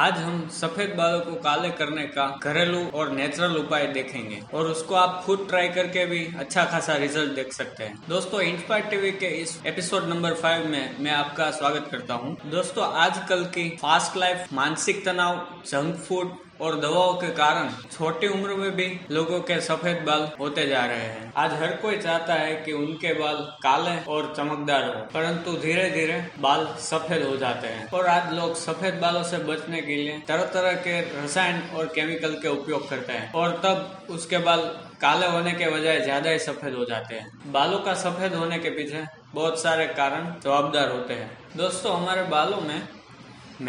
आज हम सफेद बालों को काले करने का घरेलू और नेचुरल उपाय देखेंगे और उसको आप खुद ट्राई करके भी अच्छा खासा रिजल्ट देख सकते हैं। दोस्तों, इंसाइट टीवी के इस एपिसोड नंबर 5 में मैं आपका स्वागत करता हूं। दोस्तों, आजकल की फास्ट लाइफ, मानसिक तनाव, जंक फूड और दवाओं के कारण छोटी उम्र में भी लोगों के सफेद बाल होते जा रहे हैं। आज हर कोई चाहता है कि उनके बाल काले और चमकदार हो, परंतु धीरे धीरे बाल सफेद हो जाते हैं और आज लोग सफेद बालों से बचने के लिए तरह तरह के रसायन और केमिकल के उपयोग करते हैं और तब उसके बाल काले होने के बजाय ज्यादा ही सफेद हो जाते हैं। बालों का सफेद होने के पीछे बहुत सारे कारण जवाबदार होते हैं। दोस्तों, हमारे बालों में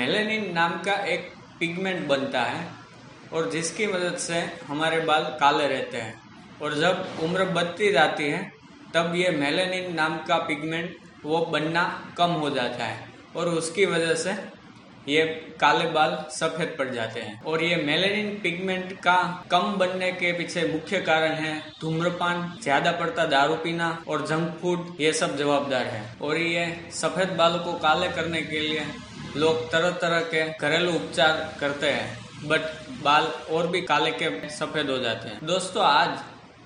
मेलेनिन नाम का एक पिगमेंट बनता है और जिसकी मदद से हमारे बाल काले रहते हैं और जब उम्र बढ़ती जाती है तब ये मेलेनिन नाम का पिगमेंट वो बनना कम हो जाता है और उसकी वजह से ये काले बाल सफ़ेद पड़ जाते हैं। और ये मेलेनिन पिगमेंट का कम बनने के पीछे मुख्य कारण है धूम्रपान, ज़्यादा पड़ता दारू पीना और जंक फूड, ये सब जवाबदार है। और ये सफ़ेद बालों को काले करने के लिए लोग तरह तरह के घरेलू उपचार करते हैं, बट बाल और भी काले के सफेद हो जाते हैं। दोस्तों, आज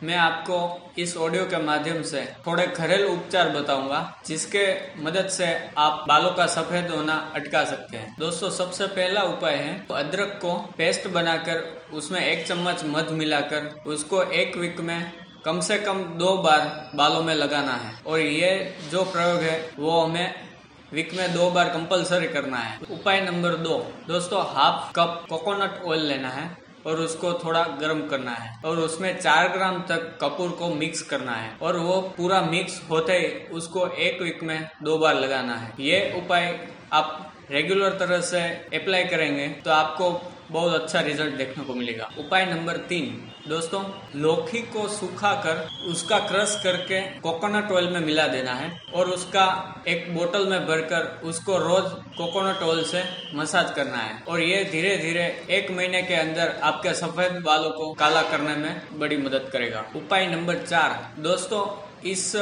मैं आपको इस ऑडियो के माध्यम से थोड़े घरेलू उपचार बताऊंगा जिसके मदद से आप बालों का सफेद होना अटका सकते हैं। दोस्तों, सबसे पहला उपाय है तो अदरक को पेस्ट बनाकर उसमें 1 चम्मच मध मिलाकर उसको 1 वीक में कम से कम 2 बार बालों में लगाना है। और ये जो प्रयोग है वो हमें वीक में 2 बार कंपलसरी करना है। उपाय नंबर 2, दोस्तों, 1/2 कप कोकोनट ऑयल लेना है और उसको थोड़ा गर्म करना है और उसमें 4 ग्राम तक कपूर को मिक्स करना है और वो पूरा मिक्स होते ही उसको 1 वीक में 2 बार लगाना है। ये उपाय आप रेगुलर तरह से अप्लाई करेंगे तो आपको बहुत अच्छा रिजल्ट देखने को मिलेगा। उपाय नंबर 3, दोस्तों, लौकी को सुखाकर उसका क्रश करके कोकोनट ऑयल में मिला देना है और उसका एक बोतल में भरकर उसको रोज कोकोनट ऑयल से मसाज करना है। और ये धीरे धीरे 1 महीने के अंदर आपके सफेद बालों को काला करने में बड़ी मदद करेगा। उपाय नंबर 4, दोस्तों, इस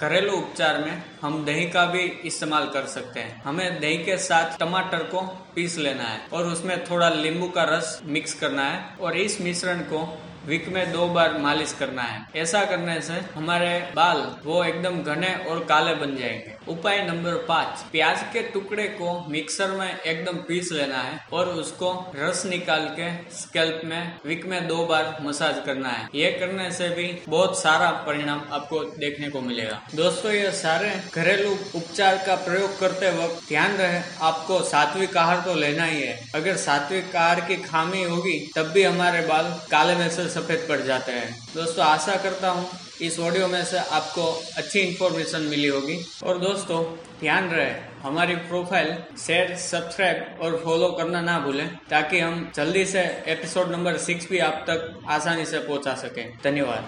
घरेलू उपचार में हम दही का भी इस्तेमाल कर सकते हैं। हमें दही के साथ टमाटर को पीस लेना है और उसमें थोड़ा नींबू का रस मिक्स करना है और इस मिश्रण को वीक में 2 बार मालिश करना है। ऐसा करने से हमारे बाल वो एकदम घने और काले बन जाएंगे। उपाय नंबर 5, प्याज के टुकड़े को मिक्सर में एकदम पीस लेना है और उसको रस निकाल के स्कैल्प में वीक में 2 बार मसाज करना है। ये करने से भी बहुत सारा परिणाम आपको देखने को मिलेगा। दोस्तों, ये सारे घरेलू उपचार का प्रयोग करते वक्त ध्यान रहे आपको सात्विक आहार तो लेना ही है। अगर सात्विक आहार की खामी होगी तब भी हमारे बाल काले में से सफेद पड़ जाते हैं। दोस्तों, आशा करता हूँ इस ऑडियो में से आपको अच्छी इन्फॉर्मेशन मिली होगी। और दोस्तों, ध्यान रहे हमारी प्रोफाइल शेयर, सब्सक्राइब और फॉलो करना ना भूलें ताकि हम जल्दी से एपिसोड नंबर 6 भी आप तक आसानी से पहुँचा सकें। धन्यवाद।